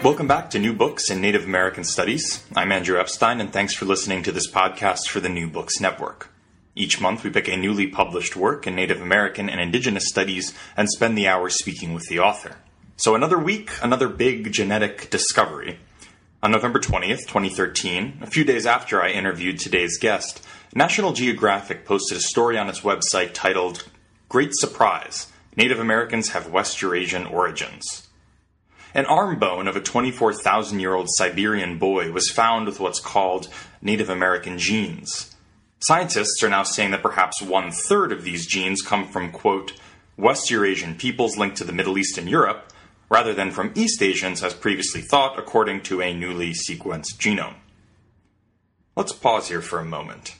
Welcome back to New Books in Native American Studies. I'm Andrew Epstein, and thanks for listening to this podcast for the New Books Network. Each month, we pick a newly published work in Native American and Indigenous Studies and spend the hour speaking with the author. So another week, another big genetic discovery. On November 20th, 2013, a few days after I interviewed today's guest, National Geographic posted a story on its website titled, "Great Surprise, Native Americans Have West Eurasian Origins." An arm bone of a 24,000-year-old Siberian boy was found with what's called Native American genes. Scientists are now saying that perhaps one-third of these genes come from, quote, West Eurasian peoples linked to the Middle East and Europe, rather than from East Asians as previously thought, according to a newly sequenced genome. Let's pause here for a moment.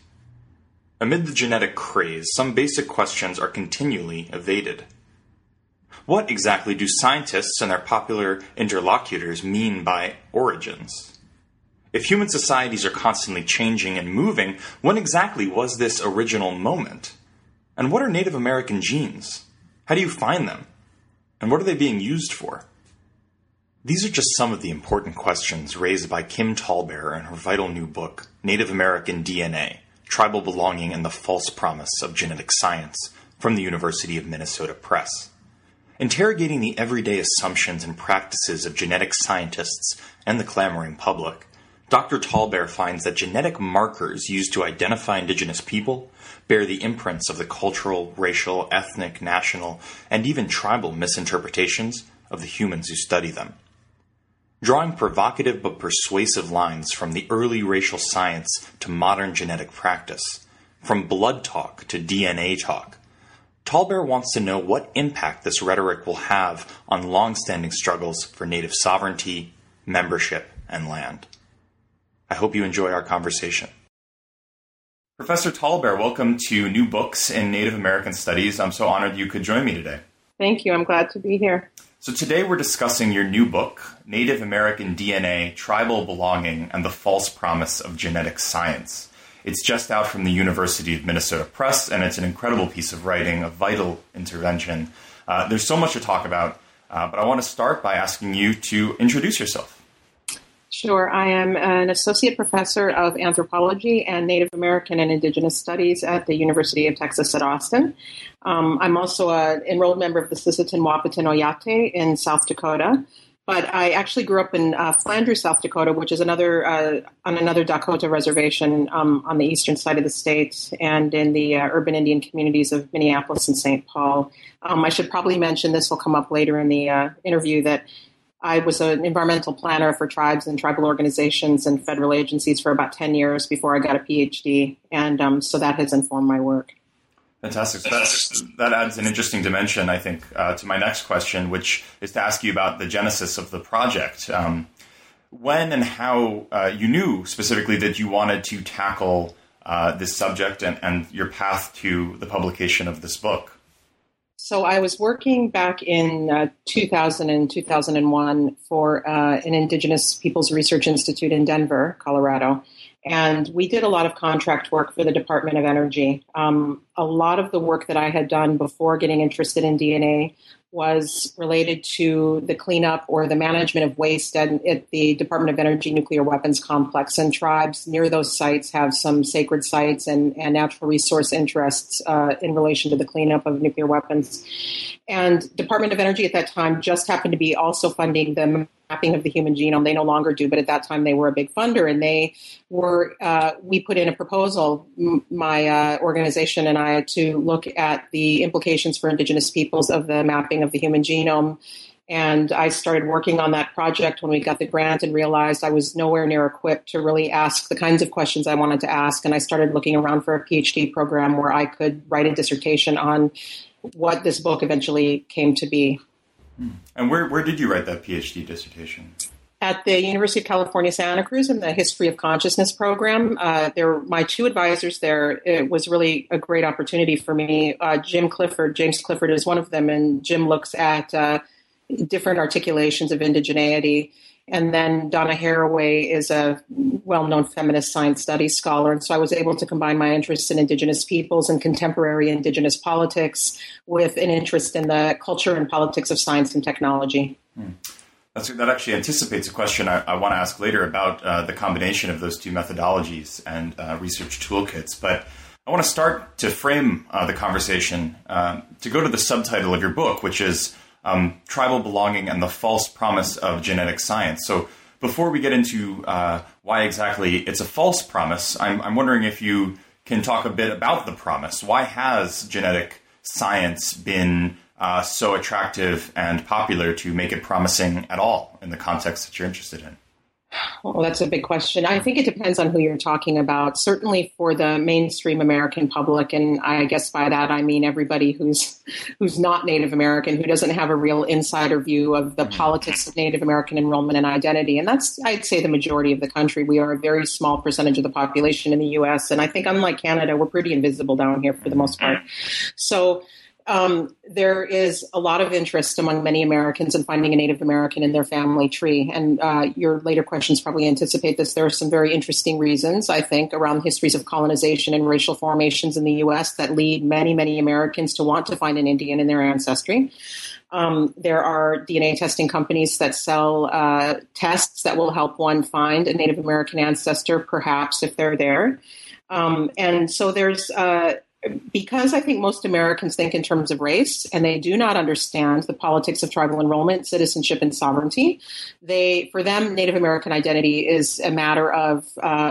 Amid the genetic craze, some basic questions are continually evaded. What exactly do scientists and their popular interlocutors mean by origins? If human societies are constantly changing and moving, when exactly was this original moment? And what are Native American genes? How do you find them? And what are they being used for? These are just some of the important questions raised by Kim Tallbear in her vital new book, Native American DNA, Tribal Belonging and the False Promise of Genetic Science, from the University of Minnesota Press. Interrogating the everyday assumptions and practices of genetic scientists and the clamoring public, Dr. Tallbear finds that genetic markers used to identify indigenous people bear the imprints of the cultural, racial, ethnic, national, and even tribal misinterpretations of the humans who study them. Drawing provocative but persuasive lines from the early racial science to modern genetic practice, from blood talk to DNA talk, Tallbear wants to know what impact this rhetoric will have on long-standing struggles for Native sovereignty, membership, and land. I hope you enjoy our conversation. Professor Tallbear, welcome to New Books in Native American Studies. I'm so honored you could join me today. Thank you. I'm glad to be here. So today we're discussing your new book, Native American DNA, Tribal Belonging, and the False Promise of Genetic Science. It's just out from the University of Minnesota Press, and it's an incredible piece of writing, a vital intervention. There's so much to talk about, but I want to start by asking you to introduce yourself. Sure. I am an associate professor of anthropology and Native American and Indigenous Studies at the University of Texas at Austin. I'm also an enrolled member of the Sisseton Wahpeton Oyate in South Dakota, but I actually grew up in Flandreau, South Dakota, which is on another Dakota reservation on the eastern side of the state and in the urban Indian communities of Minneapolis and St. Paul. I should probably mention, this will come up later in the interview, that I was an environmental planner for tribes and tribal organizations and federal agencies for about 10 years before I got a PhD, and so that has informed my work. Fantastic. So that adds an interesting dimension, I think, to my next question, which is to ask you about the genesis of the project. When and how you knew specifically that you wanted to tackle this subject and your path to the publication of this book? So I was working back in 2000 and 2001 for an Indigenous Peoples Research Institute in Denver, Colorado, and we did a lot of contract work for the Department of Energy. A lot of the work that I had done before getting interested in DNA was related to the cleanup or the management of waste at the Department of Energy nuclear weapons complex, and tribes near those sites have some sacred sites and natural resource interests in relation to the cleanup of nuclear weapons. And Department of Energy at that time just happened to be also funding the mapping of the human genome. They no longer do, but at that time they were a big funder, and they were, we put in a proposal, my organization and I, to look at the implications for indigenous peoples of the mapping of the human genome. And I started working on that project when we got the grant and realized I was nowhere near equipped to really ask the kinds of questions I wanted to ask. And I started looking around for a PhD program where I could write a dissertation on what this book eventually came to be. And where did you write that PhD dissertation? At the University of California, Santa Cruz, in the History of Consciousness program. My two advisors there, it was really a great opportunity for me. James Clifford is one of them, and Jim looks at different articulations of indigeneity. And then Donna Haraway is a well-known feminist science studies scholar. And so I was able to combine my interest in Indigenous peoples and contemporary Indigenous politics with an interest in the culture and politics of science and technology. That actually anticipates a question I want to ask later about the combination of those two methodologies and research toolkits. But I want to start to frame the conversation to go to the subtitle of your book, which is Tribal Belonging and the False Promise of Genetic Science. So before we get into why exactly it's a false promise, I'm wondering if you can talk a bit about the promise. Why has genetic science been so attractive and popular to make it promising at all in the context that you're interested in? Well, that's a big question. I think it depends on who you're talking about. Certainly for the mainstream American public, and I guess by that I mean everybody who's not Native American, who doesn't have a real insider view of the politics of Native American enrollment and identity. And that's, I'd say, the majority of the country. We are a very small percentage of the population in the U.S., and I think unlike Canada, we're pretty invisible down here for the most part. So there is a lot of interest among many Americans in finding a Native American in their family tree. And your later questions probably anticipate this. There are some very interesting reasons, I think, around histories of colonization and racial formations in the U.S. that lead many, many Americans to want to find an Indian in their ancestry. There are DNA testing companies that sell tests that will help one find a Native American ancestor, perhaps, if they're there. And so there's... because I think most Americans think in terms of race, and they do not understand the politics of tribal enrollment, citizenship, and sovereignty. For them, Native American identity is a matter of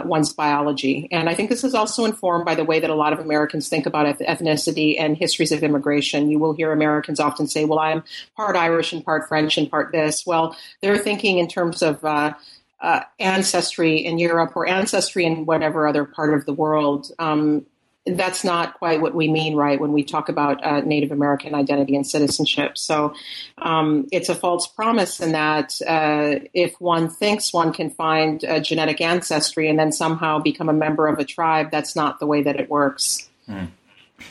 one's biology. And I think this is also informed by the way that a lot of Americans think about ethnicity and histories of immigration. You will hear Americans often say, well, I'm part Irish and part French and part this. Well, they're thinking in terms of ancestry in Europe or ancestry in whatever other part of the world. That's not quite what we mean, right, when we talk about Native American identity and citizenship. So it's a false promise in that if one thinks one can find a genetic ancestry and then somehow become a member of a tribe, that's not the way that it works.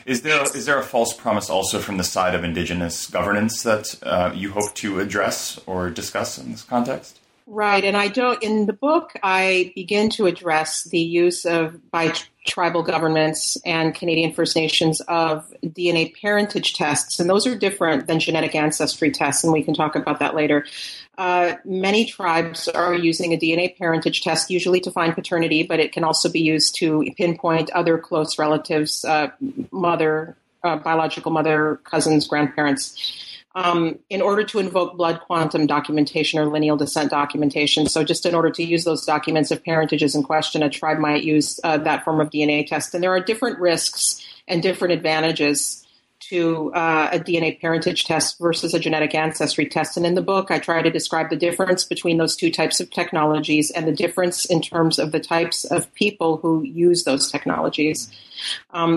Is there a false promise also from the side of Indigenous governance that you hope to address or discuss in this context? Right. And in the book, I begin to address the use by tribal governments and Canadian First Nations of DNA parentage tests. And those are different than genetic ancestry tests. And we can talk about that later. Many tribes are using a DNA parentage test, usually to find paternity, but it can also be used to pinpoint other close relatives, biological mother, cousins, grandparents, in order to invoke blood quantum documentation or lineal descent documentation. So just in order to use those documents of parentages in question, a tribe might use that form of DNA test. And there are different risks and different advantages to a DNA parentage test versus a genetic ancestry test. And in the book, I try to describe the difference between those two types of technologies and the difference in terms of the types of people who use those technologies.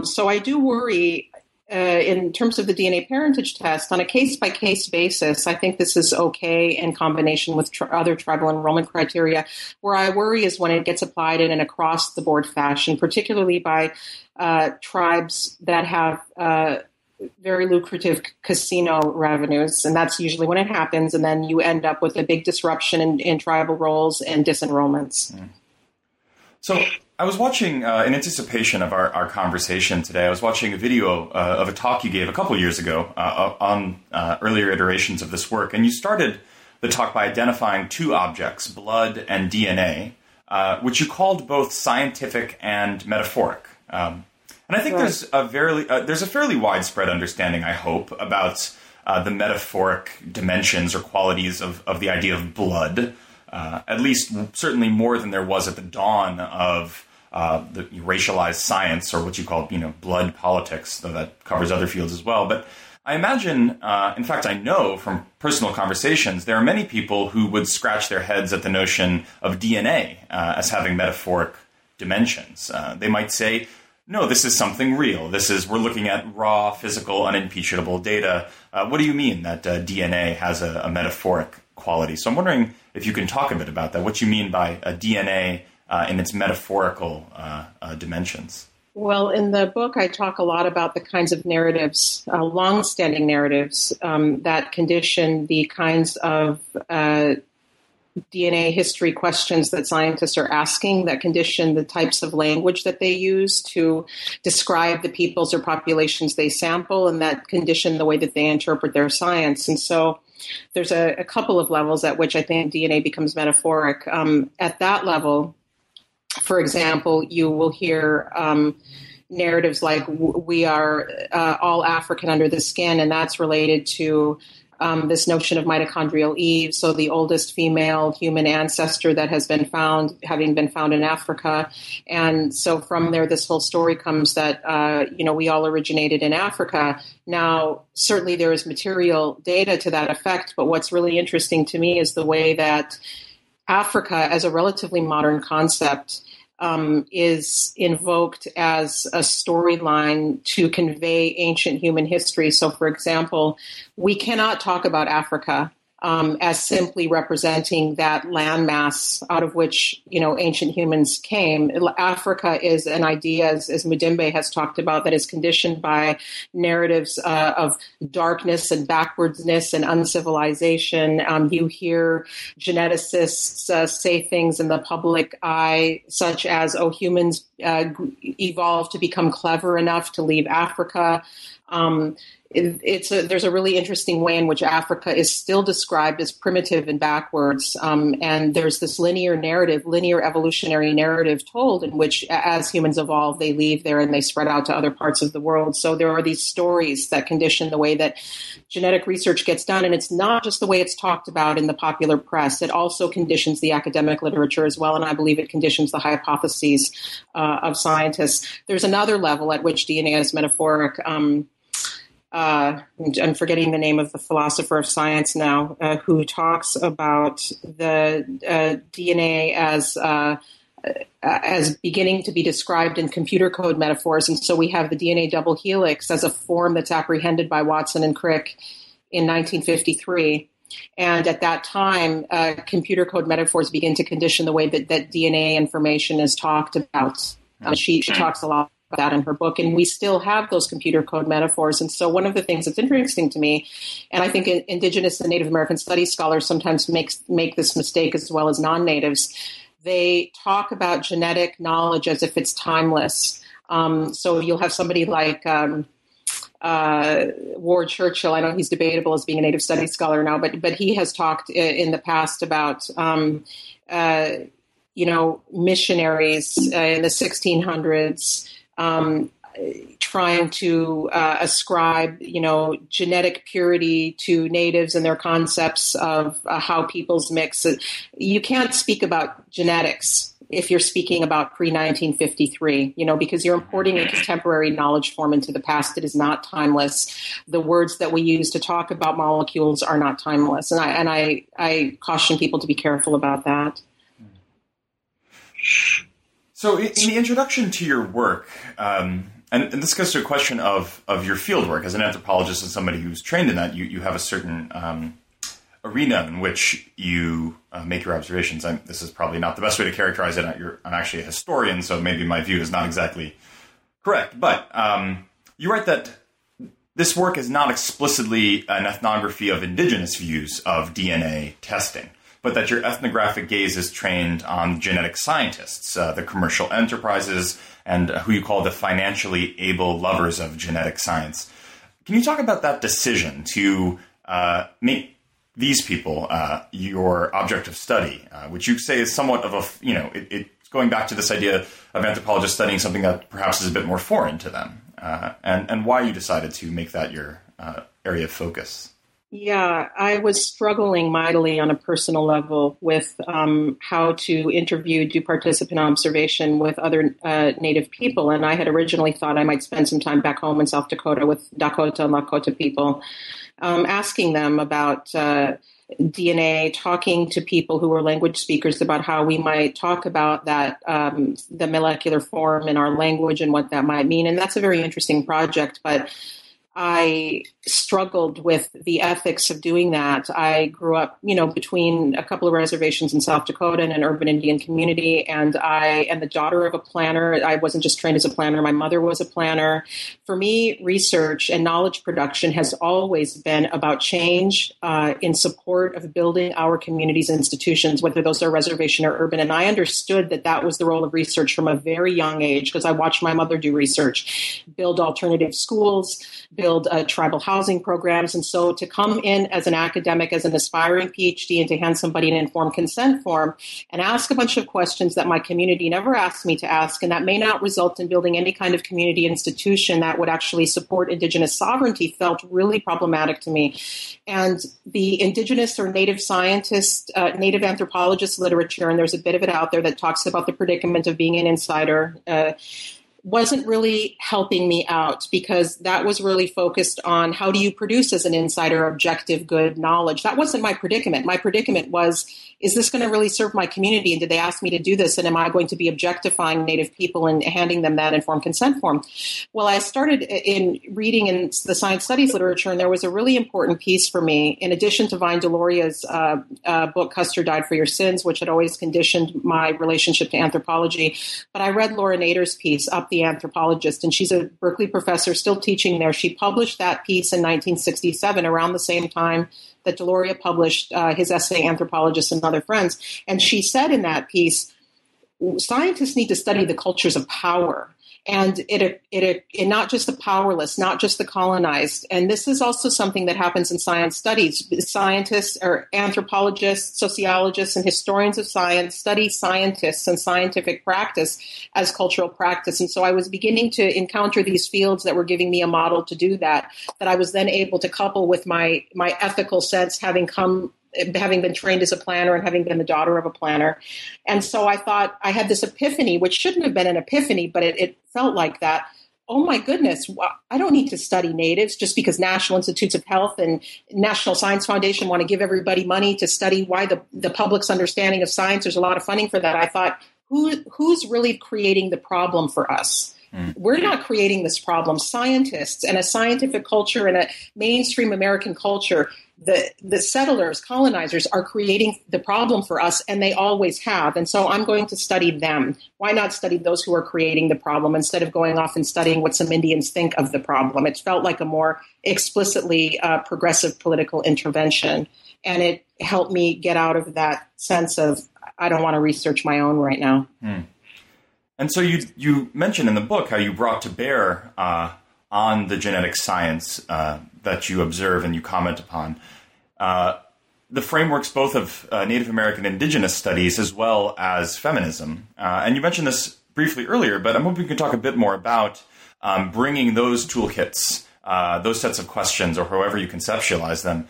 So I do worry... in terms of the DNA parentage test, on a case-by-case basis, I think this is okay in combination with other tribal enrollment criteria. Where I worry is when it gets applied in an across-the-board fashion, particularly by tribes that have very lucrative casino revenues, and that's usually when it happens, and then you end up with a big disruption in tribal roles and disenrollments. So I was watching, in anticipation of our conversation today, I was watching a video of a talk you gave a couple years ago on earlier iterations of this work. And you started the talk by identifying two objects, blood and DNA, which you called both scientific and metaphoric. And I think there's a fairly widespread understanding, I hope, about the metaphoric dimensions or qualities of the idea of blood. At least certainly more than there was at the dawn of the racialized science, or what you call, blood politics, though that covers other fields as well. But I imagine, in fact, I know from personal conversations, there are many people who would scratch their heads at the notion of DNA as having metaphoric dimensions. They might say, no, this is something real. We're looking at raw, physical, unimpeachable data. What do you mean that DNA has a metaphoric quality? So I'm wondering if you can talk a bit about that, what you mean by a DNA in its metaphorical dimensions. Well, in the book, I talk a lot about the kinds of narratives, long-standing narratives, that condition the kinds of DNA history questions that scientists are asking that condition the types of language that they use to describe the peoples or populations they sample, and that condition the way that they interpret their science. And so there's a couple of levels at which I think DNA becomes metaphoric. At that level, for example, you will hear narratives like we are all African under the skin, and that's related to this notion of mitochondrial Eve, so the oldest female human ancestor that has been found, having been found in Africa. And so from there, this whole story comes that, we all originated in Africa. Now, certainly there is material data to that effect, but what's really interesting to me is the way that Africa, as a relatively modern concept, is invoked as a storyline to convey ancient human history. So, for example, we cannot talk about Africa as simply representing that landmass out of which, ancient humans came. Africa is an idea, as Mudimbe has talked about, that is conditioned by narratives of darkness and backwardsness and uncivilization. You hear geneticists say things in the public eye, such as, humans evolved to become clever enough to leave Africa. There's a really interesting way in which Africa is still described as primitive and backwards. And there's this linear evolutionary narrative told in which as humans evolve, they leave there and they spread out to other parts of the world. So there are these stories that condition the way that genetic research gets done. And it's not just the way it's talked about in the popular press. It also conditions the academic literature as well. And I believe it conditions the hypotheses of scientists. There's another level at which DNA is metaphoric. I'm forgetting the name of the philosopher of science now, who talks about the DNA as beginning to be described in computer code metaphors. And so we have the DNA double helix as a form that's apprehended by Watson and Crick in 1953. And at that time, computer code metaphors begin to condition the way that DNA information is talked about. She talks a lot that in her book, and we still have those computer code metaphors. And so one of the things that's interesting to me, and I think Indigenous and Native American studies scholars sometimes make this mistake as well as non-natives, they talk about genetic knowledge as if it's timeless. So you'll have somebody like Ward Churchill. I know he's debatable as being a Native Studies scholar now, but he has talked in the past about missionaries in the 1600s, trying to ascribe, genetic purity to natives and their concepts of how peoples mix. You can't speak about genetics if you're speaking about pre-1953, because you're importing a contemporary knowledge form into the past that is not timeless. The words that we use to talk about molecules are not timeless. And I caution people to be careful about that. So in the introduction to your work, and this goes to a question of your field work as an anthropologist and somebody who's trained in that, you have a certain arena in which you make your observations. This is probably not the best way to characterize it. I'm actually a historian, so maybe my view is not exactly correct. But you write that this work is not explicitly an ethnography of indigenous views of DNA testing, but that your ethnographic gaze is trained on genetic scientists, the commercial enterprises, and who you call the financially able lovers of genetic science. Can you talk about that decision to make these people your object of study, which you say is somewhat of a, it's going back to this idea of anthropologists studying something that perhaps is a bit more foreign to them, and why you decided to make that your area of focus? Yeah, I was struggling mightily on a personal level with how to do participant observation with other Native people. And I had originally thought I might spend some time back home in South Dakota with Dakota and Lakota people, asking them about DNA, talking to people who were language speakers about how we might talk about that, the molecular form in our language and what that might mean. And that's a very interesting project, but I struggled with the ethics of doing that. I grew up, between a couple of reservations in South Dakota and an urban Indian community, and I am the daughter of a planner. I wasn't just trained as a planner. My mother was a planner. For me, research and knowledge production has always been about change in support of building our communities and institutions, whether those are reservation or urban. And I understood that that was the role of research from a very young age, because I watched my mother do research, build alternative schools, build tribal housing programs. And so to come in as an academic, as an aspiring PhD, and to hand somebody an informed consent form and ask a bunch of questions that my community never asked me to ask, and that may not result in building any kind of community institution that would actually support Indigenous sovereignty, felt really problematic to me. And the Indigenous or Native scientist, Native anthropologist literature, and there's a bit of it out there that talks about the predicament of being an insider, wasn't really helping me out, because that was really focused on how do you produce as an insider objective good knowledge. That wasn't my predicament. My predicament was, is this going to really serve my community? And did they ask me to do this? And am I going to be objectifying Native people and handing them that informed consent form? Well, I started in reading in the science studies literature, and there was a really important piece for me, in addition to Vine Deloria's book, Custer Died for Your Sins, which had always conditioned my relationship to anthropology. But I read Laura Nader's piece, Up the Anthropologist, and she's a Berkeley professor still teaching there. She published that piece in 1967, around the same time that Deloria published his essay, Anthropologists and Other Friends. And she said in that piece, scientists need to study the cultures of power, and it not just the powerless, not just the colonized. And this is also something that happens in science studies. Scientists or anthropologists, sociologists, and historians of science study scientists and scientific practice as cultural practice. And so I was beginning to encounter these fields that were giving me a model to do that, that I was then able to couple with my ethical sense, having been trained as a planner and having been the daughter of a planner. And so I thought, I had this epiphany, which shouldn't have been an epiphany, but it felt like that. Oh my goodness, I don't need to study natives just because National Institutes of Health and National Science Foundation want to give everybody money to study why the public's understanding of science. There's a lot of funding for that. I thought, who's really creating the problem for us? We're not creating this problem. Scientists and a scientific culture and a mainstream American culture, the settlers, colonizers, are creating the problem for us, and they always have. And so I'm going to study them. Why not study those who are creating the problem instead of going off and studying what some Indians think of the problem? It felt like a more explicitly progressive political intervention, and it helped me get out of that sense of, I don't want to research my own right now. And so you mentioned in the book how you brought to bear on the genetic science that you observe and you comment upon. The frameworks both of Native American indigenous studies as well as feminism. And you mentioned this briefly earlier, but I'm hoping you can talk a bit more about bringing those toolkits, those sets of questions, or however you conceptualize them,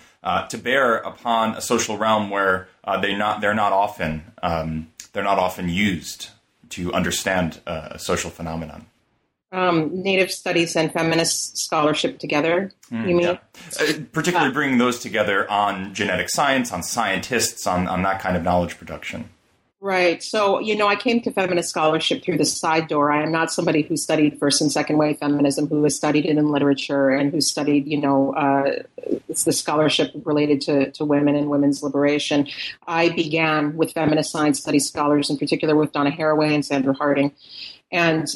to bear upon a social realm where they're not often used to understand a social phenomenon. Native studies and feminist scholarship together, you mean? Yeah. Particularly bringing those together on genetic science, on scientists, on that kind of knowledge production. Right. So, I came to feminist scholarship through the side door. I am not somebody who studied first and second wave feminism, who has studied it in literature and who studied, it's the scholarship related to women and women's liberation. I began with feminist science studies scholars, in particular with Donna Haraway and Sandra Harding. And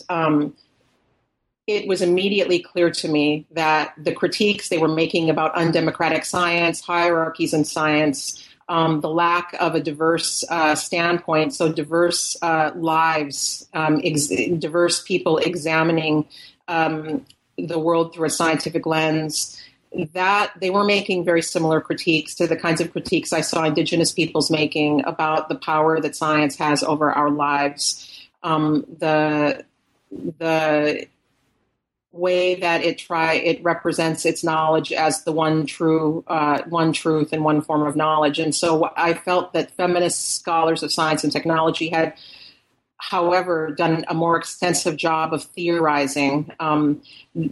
it was immediately clear to me that the critiques they were making about undemocratic science, hierarchies in science, the lack of a diverse standpoint, so diverse lives, diverse people examining the world through a scientific lens, that they were making very similar critiques to the kinds of critiques I saw Indigenous peoples making about the power that science has over our lives, the way that it represents its knowledge as the one truth and one form of knowledge. And so I felt that feminist scholars of science and technology had, however, done a more extensive job of theorizing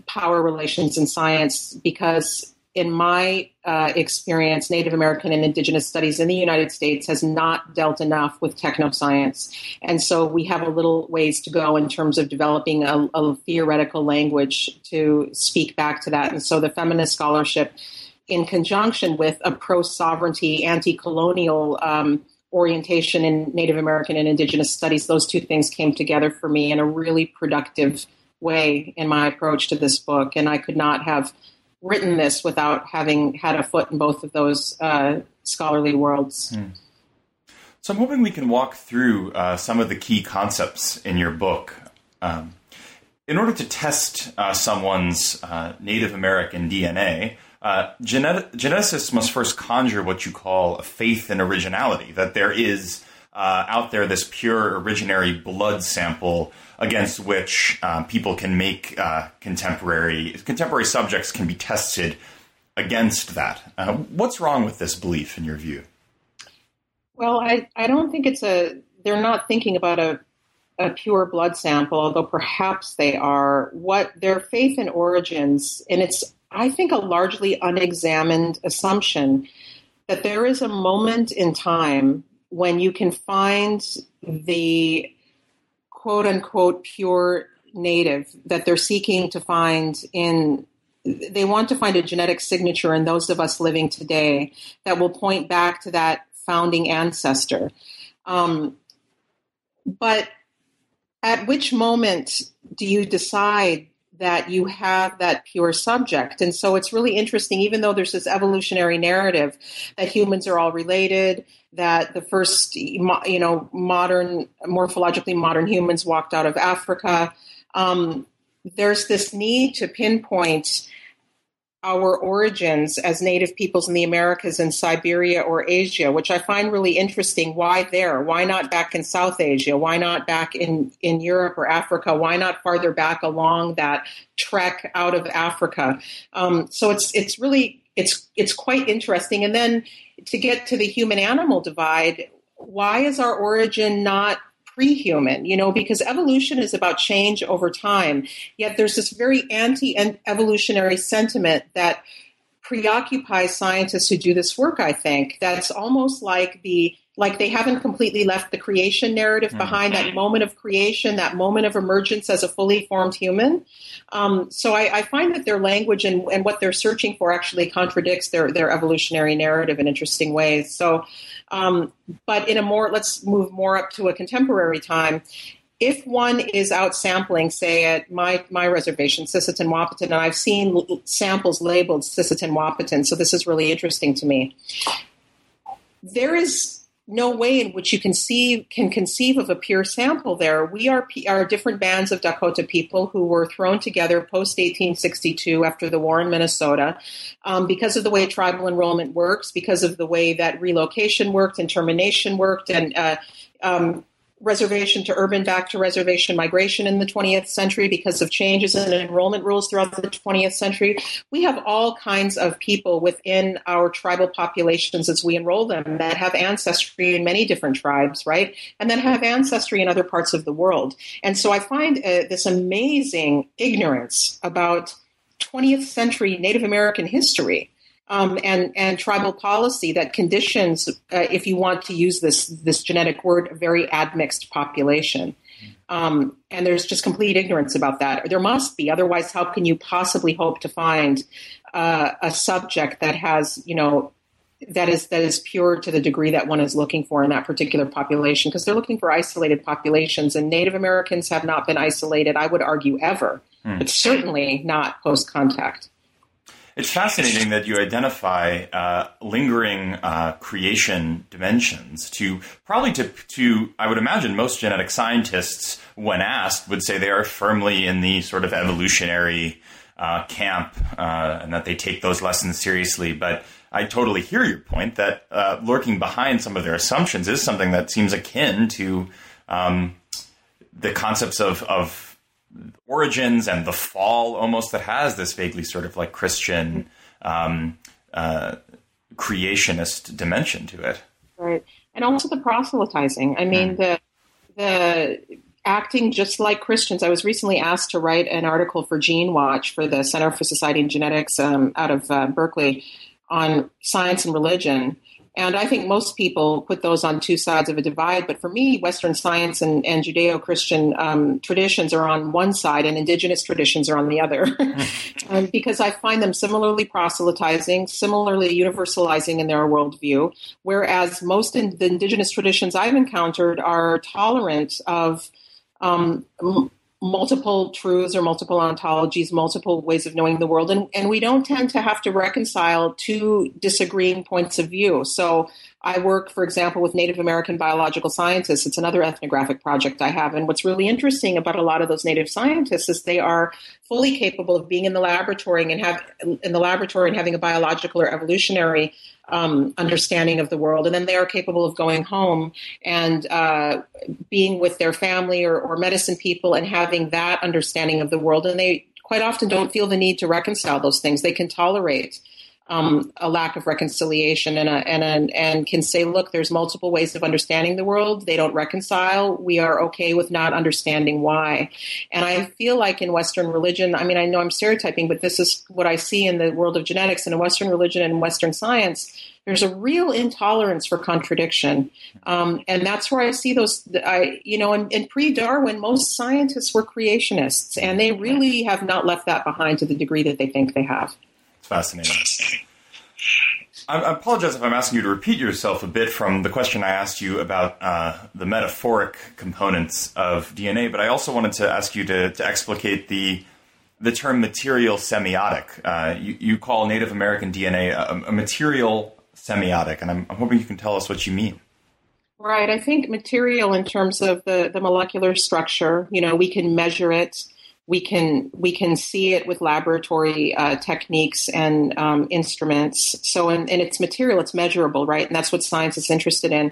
power relations in science, because in my experience, Native American and Indigenous studies in the United States has not dealt enough with technoscience. And so we have a little ways to go in terms of developing a theoretical language to speak back to that. And so the feminist scholarship, in conjunction with a pro-sovereignty, anti-colonial orientation in Native American and Indigenous studies, those two things came together for me in a really productive way in my approach to this book. And I could not have written this without having had a foot in both of those scholarly worlds. Mm. So I'm hoping we can walk through some of the key concepts in your book. In order to test someone's Native American DNA, geneticists must first conjure what you call a faith in originality, that there is out there this pure originary blood sample against which people can make contemporary subjects can be tested against that. What's wrong with this belief in your view? Well, I don't think they're not thinking about a pure blood sample, although perhaps they are. What their faith in origins, and it's, I think, a largely unexamined assumption that there is a moment in time when you can find the quote unquote pure native that they're seeking to find in, they want to find a genetic signature in those of us living today that will point back to that founding ancestor. But at which moment do you decide that you have that pure subject? And so it's really interesting, even though there's this evolutionary narrative that humans are all related, that the first, morphologically modern humans walked out of Africa. There's this need to pinpoint our origins as Native peoples in the Americas and Siberia or Asia, which I find really interesting. Why there? Why not back in South Asia? Why not back in Europe or Africa? Why not farther back along that trek out of Africa? So it's really, it's quite interesting. And then to get to the human-animal divide, why is our origin not pre-human, because evolution is about change over time. Yet there's this very anti-evolutionary sentiment that preoccupies scientists who do this work, I think. That's almost like they haven't completely left the creation narrative behind, that moment of creation, that moment of emergence as a fully formed human. So I find that their language and what they're searching for actually contradicts their evolutionary narrative in interesting ways. So, but let's move more up to a contemporary time. If one is out sampling, say at my reservation, Sisseton Wahpeton, and I've seen samples labeled Sisseton Wahpeton, so this is really interesting to me. There is no way in which you can conceive of a pure sample there. We are different bands of Dakota people who were thrown together post-1862 after the war in Minnesota, because of the way tribal enrollment works, because of the way that relocation worked and termination worked, and reservation to urban, back to reservation migration in the 20th century, because of changes in enrollment rules throughout the 20th century. We have all kinds of people within our tribal populations as we enroll them that have ancestry in many different tribes, right? And then have ancestry in other parts of the world. And so I find this amazing ignorance about 20th century Native American history. And tribal policy that conditions, if you want to use this genetic word, a very admixed population. And there's just complete ignorance about that. There must be. Otherwise, how can you possibly hope to find a subject that has, that is pure to the degree that one is looking for in that particular population? Because they're looking for isolated populations, and Native Americans have not been isolated, I would argue, ever, but certainly not post-contact. It's fascinating that you identify lingering creation dimensions to I would imagine most genetic scientists, when asked, would say they are firmly in the sort of evolutionary camp and that they take those lessons seriously. But I totally hear your point that lurking behind some of their assumptions is something that seems akin to the concepts of origins and the fall, almost, that has this vaguely sort of like Christian creationist dimension to it. Right. And also the proselytizing. I mean, the acting just like Christians. I was recently asked to write an article for Gene Watch for the Center for Society and Genetics out of Berkeley on science and religion. And I think most people put those on two sides of a divide. But for me, Western science and Judeo-Christian traditions are on one side and indigenous traditions are on the other, because I find them similarly proselytizing, similarly universalizing in their worldview, whereas most in the indigenous traditions I've encountered are tolerant of multiple truths or multiple ontologies, multiple ways of knowing the world. And we don't tend to have to reconcile two disagreeing points of view. So I work, for example, with Native American biological scientists. It's another ethnographic project I have. And what's really interesting about a lot of those Native scientists is they are fully capable of being in the laboratory and having a biological or evolutionary understanding of the world. And then they are capable of going home and being with their family or medicine people and having that understanding of the world. And they quite often don't feel the need to reconcile those things. They can tolerate a lack of reconciliation and can say, look, there's multiple ways of understanding the world. They don't reconcile. We are okay with not understanding why. And I feel like in Western religion, I mean, I know I'm stereotyping, but this is what I see in the world of genetics and in Western religion and Western science. There's a real intolerance for contradiction. And that's where I see those, in pre-Darwin, most scientists were creationists, and they really have not left that behind to the degree that they think they have. Fascinating. I apologize if I'm asking you to repeat yourself a bit from the question I asked you about the metaphoric components of DNA, but I also wanted to ask you to explicate the term material semiotic. You call Native American DNA a material semiotic, and I'm hoping you can tell us what you mean. Right. I think material in terms of the molecular structure, we can measure it. We can see it with laboratory techniques and instruments. So in its material, it's measurable, right? And that's what science is interested in.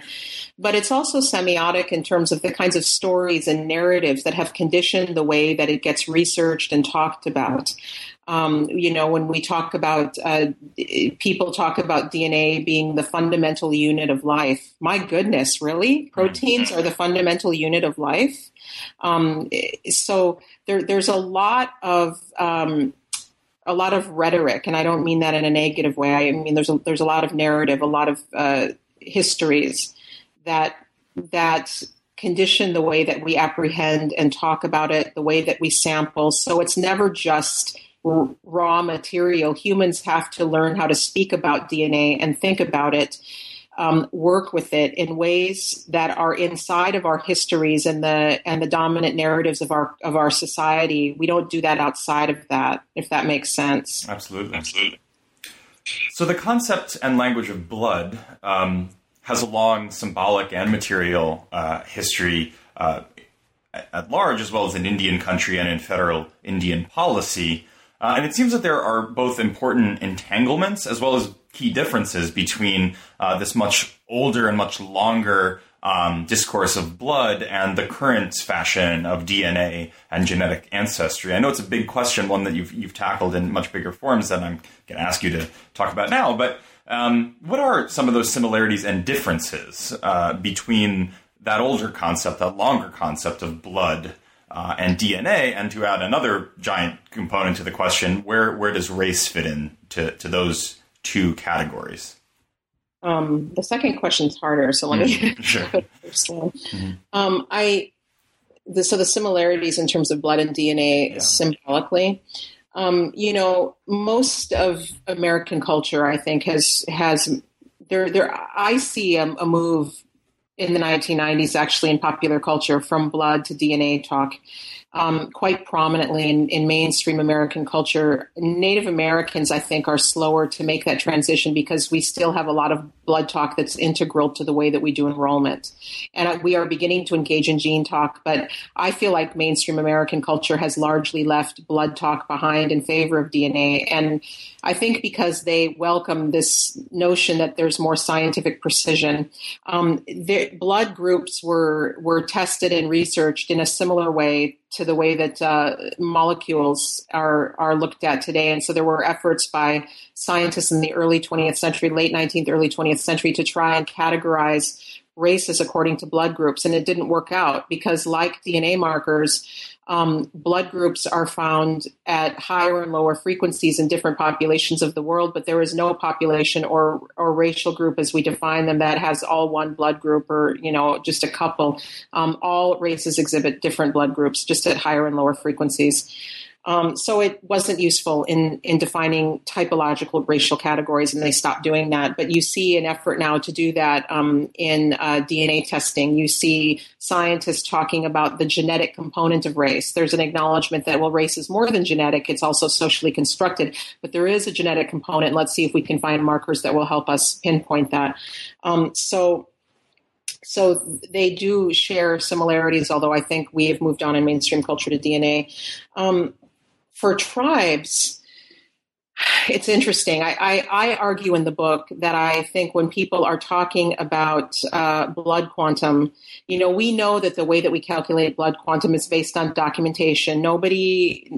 But it's also semiotic in terms of the kinds of stories and narratives that have conditioned the way that it gets researched and talked about. When we talk about people talk about DNA being the fundamental unit of life. My goodness, really? Proteins are the fundamental unit of life? So there's a lot of rhetoric, and I don't mean that in a negative way. I mean there's a lot of narrative, a lot of histories that condition the way that we apprehend and talk about it, the way that we sample. So it's never just raw material. Humans have to learn how to speak about DNA and think about it, work with it in ways that are inside of our histories and the dominant narratives of our society. We don't do that outside of that, if that makes sense. Absolutely. So the concept and language of blood has a long symbolic and material history at large, as well as in Indian country and in federal Indian policy. And it seems that there are both important entanglements as well as key differences between this much older and much longer discourse of blood and the current fashion of DNA and genetic ancestry. I know it's a big question, one that you've tackled in much bigger forms than I'm going to ask you to talk about now. But what are some of those similarities and differences between that older concept, that longer concept of blood and DNA, and to add another giant component to the question, where does race fit in to those two categories? The second question's harder, so let me put it first one. Mm-hmm. So the similarities in terms of blood and DNA symbolically. Most of American culture, I think, has I see a move in the 1990s, actually, in popular culture, from blood to DNA talk, quite prominently in mainstream American culture. Native Americans, I think, are slower to make that transition because we still have a lot of blood talk that's integral to the way that we do enrollment. And we are beginning to engage in gene talk, but I feel like mainstream American culture has largely left blood talk behind in favor of DNA. And I think because they welcome this notion that there's more scientific precision, blood groups were tested and researched in a similar way to the way that molecules are looked at today. And so there were efforts by scientists in the early 20th century, late 19th, early 20th century, to try and categorize races according to blood groups, and it didn't work out because, like DNA markers, blood groups are found at higher and lower frequencies in different populations of the world, but there is no population or racial group as we define them that has all one blood group or, you know, just a couple. All races exhibit different blood groups just at higher and lower frequencies. So it wasn't useful in defining typological racial categories, and they stopped doing that. But you see an effort now to do that in DNA testing. You see scientists talking about the genetic component of race. There's an acknowledgement that, well, race is more than genetic. It's also socially constructed. But there is a genetic component. Let's see if we can find markers that will help us pinpoint that. So they do share similarities, although I think we have moved on in mainstream culture to DNA. For tribes, it's interesting. I argue in the book that I think when people are talking about blood quantum, you know, we know that the way that we calculate blood quantum is based on documentation. Nobody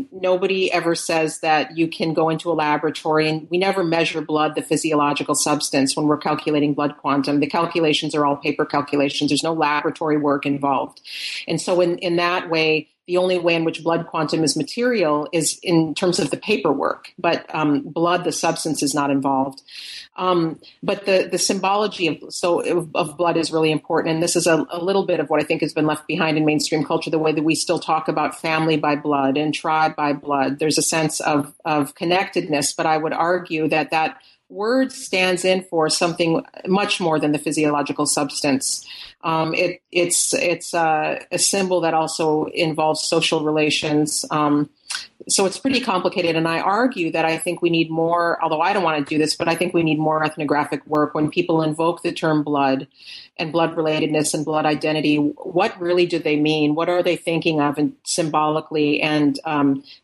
ever says that you can go into a laboratory, and we never measure blood, the physiological substance, when we're calculating blood quantum. The calculations are all paper calculations. There's no laboratory work involved. And so in that way, the only way in which blood quantum is material is in terms of the paperwork, but blood, the substance, is not involved. But the symbology of blood is really important, and this is a little bit of what I think has been left behind in mainstream culture, the way that we still talk about family by blood and tribe by blood. There's a sense of connectedness, but I would argue that word stands in for something much more than the physiological substance. It's a symbol that also involves social relations. So it's pretty complicated. And I argue that I think we need more, although I don't want to do this, but I think we need more ethnographic work when people invoke the term blood and blood relatedness and blood identity. What really do they mean? What are they thinking of, and symbolically and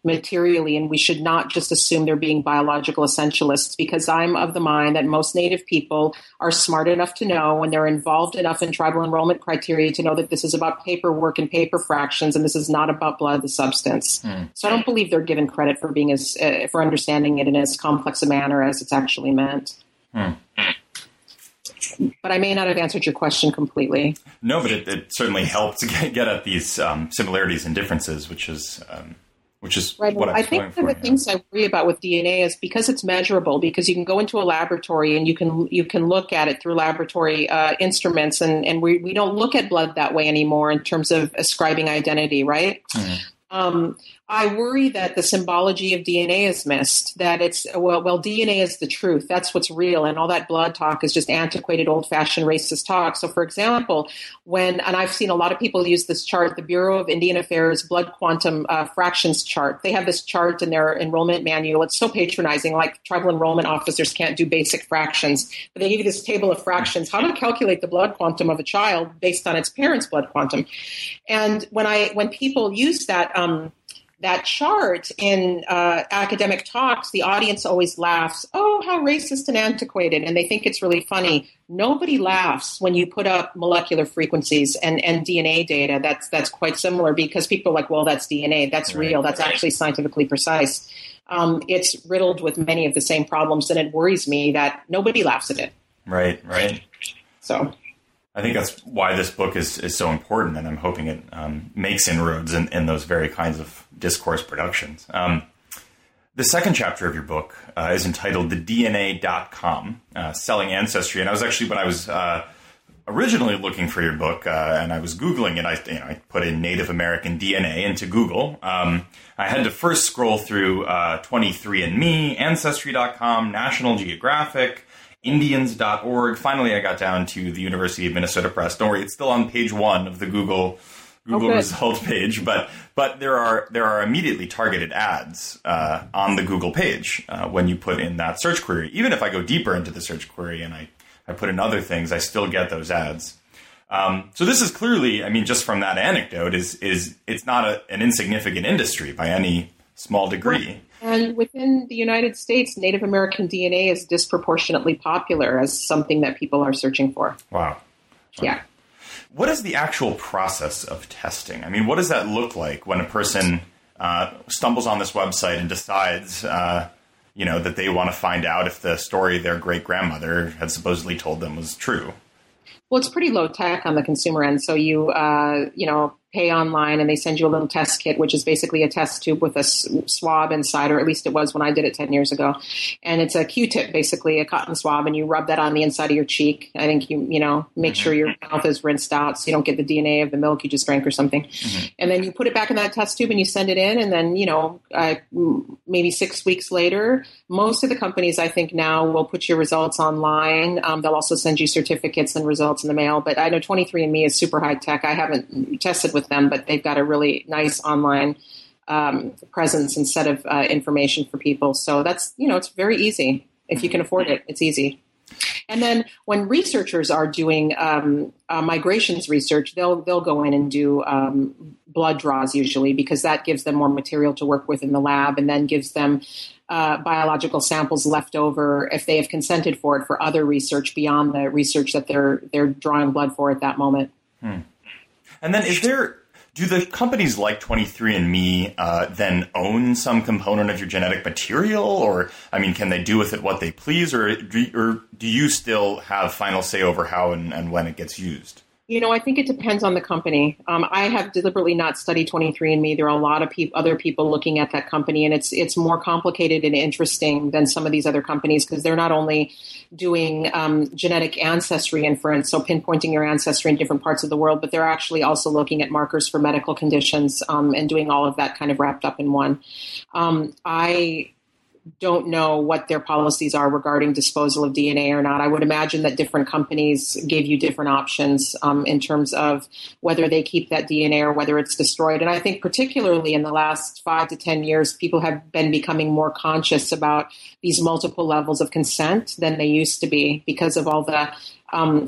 materially? And we should not just assume they're being biological essentialists, because I'm of the mind that most Native people are smart enough to know, when they're involved enough in tribal enrollment criteria, to know that this is about paperwork and paper fractions, and this is not about blood, the substance. So I don't believe they're given credit for being for understanding it in as complex a manner as it's actually meant. But I may not have answered your question completely. No, but it certainly helped to get at these similarities and differences, which is right. What I think going one of the things I worry about with DNA is, because it's measurable, because you can go into a laboratory and you can look at it through laboratory instruments, and we don't look at blood that way anymore in terms of ascribing identity, right? I worry that the symbology of DNA is missed, that it's, well, DNA is the truth. That's what's real. And all that blood talk is just antiquated, old-fashioned racist talk. So, for example, and I've seen a lot of people use this chart, the Bureau of Indian Affairs Blood Quantum Fractions Chart. They have this chart in their enrollment manual. It's so patronizing, like tribal enrollment officers can't do basic fractions. But they give you this table of fractions, how to calculate the blood quantum of a child based on its parents' blood quantum. And when people use that chart in academic talks, the audience always laughs. Oh, how racist and antiquated. And they think it's really funny. Nobody laughs when you put up molecular frequencies and DNA data. That's quite similar, because people are like, well, that's DNA. That's real. That's actually scientifically precise. It's riddled with many of the same problems, and it worries me that nobody laughs at it. Right. So I think that's why this book is so important, and I'm hoping it makes inroads in those very kinds of discourse productions. The second chapter of your book is entitled The DNA.com, Selling Ancestry. And I was actually, when I was originally looking for your book and I was Googling it, I put in Native American DNA into Google. I had to first scroll through 23andMe, Ancestry.com, National Geographic, Indians.org. Finally, I got down to the University of Minnesota Press. Don't worry, it's still on page 1 of the Google result page, but there are immediately targeted ads on the Google page when you put in that search query. Even if I go deeper into the search query and I put in other things, I still get those ads. So this is clearly, I mean, just from that anecdote, is it's not an insignificant industry by any small degree. And within the United States, Native American DNA is disproportionately popular as something that people are searching for. Wow. Yeah. What is the actual process of testing? I mean, what does that look like when a person stumbles on this website and decides, that they want to find out if the story their great-grandmother had supposedly told them was true? Well, it's pretty low tech on the consumer end. So you, pay online and they send you a little test kit, which is basically a test tube with a swab inside, or at least it was when I did it 10 years ago. And it's a Q-tip, basically a cotton swab, and you rub that on the inside of your cheek. I think you make sure your mouth is rinsed out so you don't get the DNA of the milk you just drank or something. Mm-hmm. And then you put it back in that test tube and you send it in. And then, maybe 6 weeks later, most of the companies I think now will put your results online. They'll also send you certificates and results in the mail. But I know 23andMe is super high tech. I haven't tested with them, but they've got a really nice online presence and set of information for people. So that's, it's very easy. If you can afford it, it's easy. And then when researchers are doing migrations research, they'll go in and do blood draws usually, because that gives them more material to work with in the lab, and then gives them biological samples left over if they have consented for it for other research beyond the research that they're drawing blood for at that moment. Hmm. And then do the companies like 23andMe then own some component of your genetic material? Or, can they do with it what they please? Or do you still have final say over how and when it gets used? I think it depends on the company. I have deliberately not studied 23andMe. There are a lot of other people looking at that company, and it's more complicated and interesting than some of these other companies, because they're not only doing genetic ancestry inference, so pinpointing your ancestry in different parts of the world, but they're actually also looking at markers for medical conditions and doing all of that kind of wrapped up in one. I don't know what their policies are regarding disposal of DNA or not. I would imagine that different companies give you different options in terms of whether they keep that DNA or whether it's destroyed. And I think particularly in the last 5 to 10 years, people have been becoming more conscious about these multiple levels of consent than they used to be, because of all the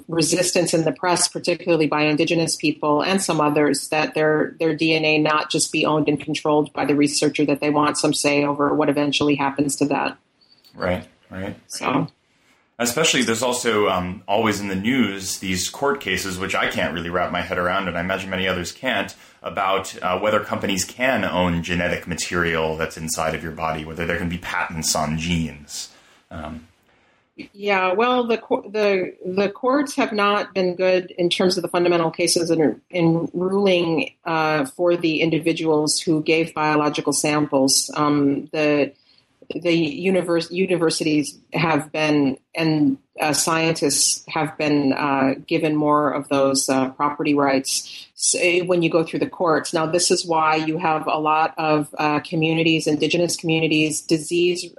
resistance in the press, particularly by Indigenous people and some others, that their DNA not just be owned and controlled by the researcher, that they want some say over what eventually happens to that. Right. So, especially there's also always in the news these court cases, which I can't really wrap my head around, and I imagine many others can't, about whether companies can own genetic material that's inside of your body, whether there can be patents on genes. Yeah, well, the courts have not been good in terms of the fundamental cases in ruling for the individuals who gave biological samples. The universities have been, and scientists have been given more of those property rights when you go through the courts. Now, this is why you have a lot of communities, indigenous communities, disease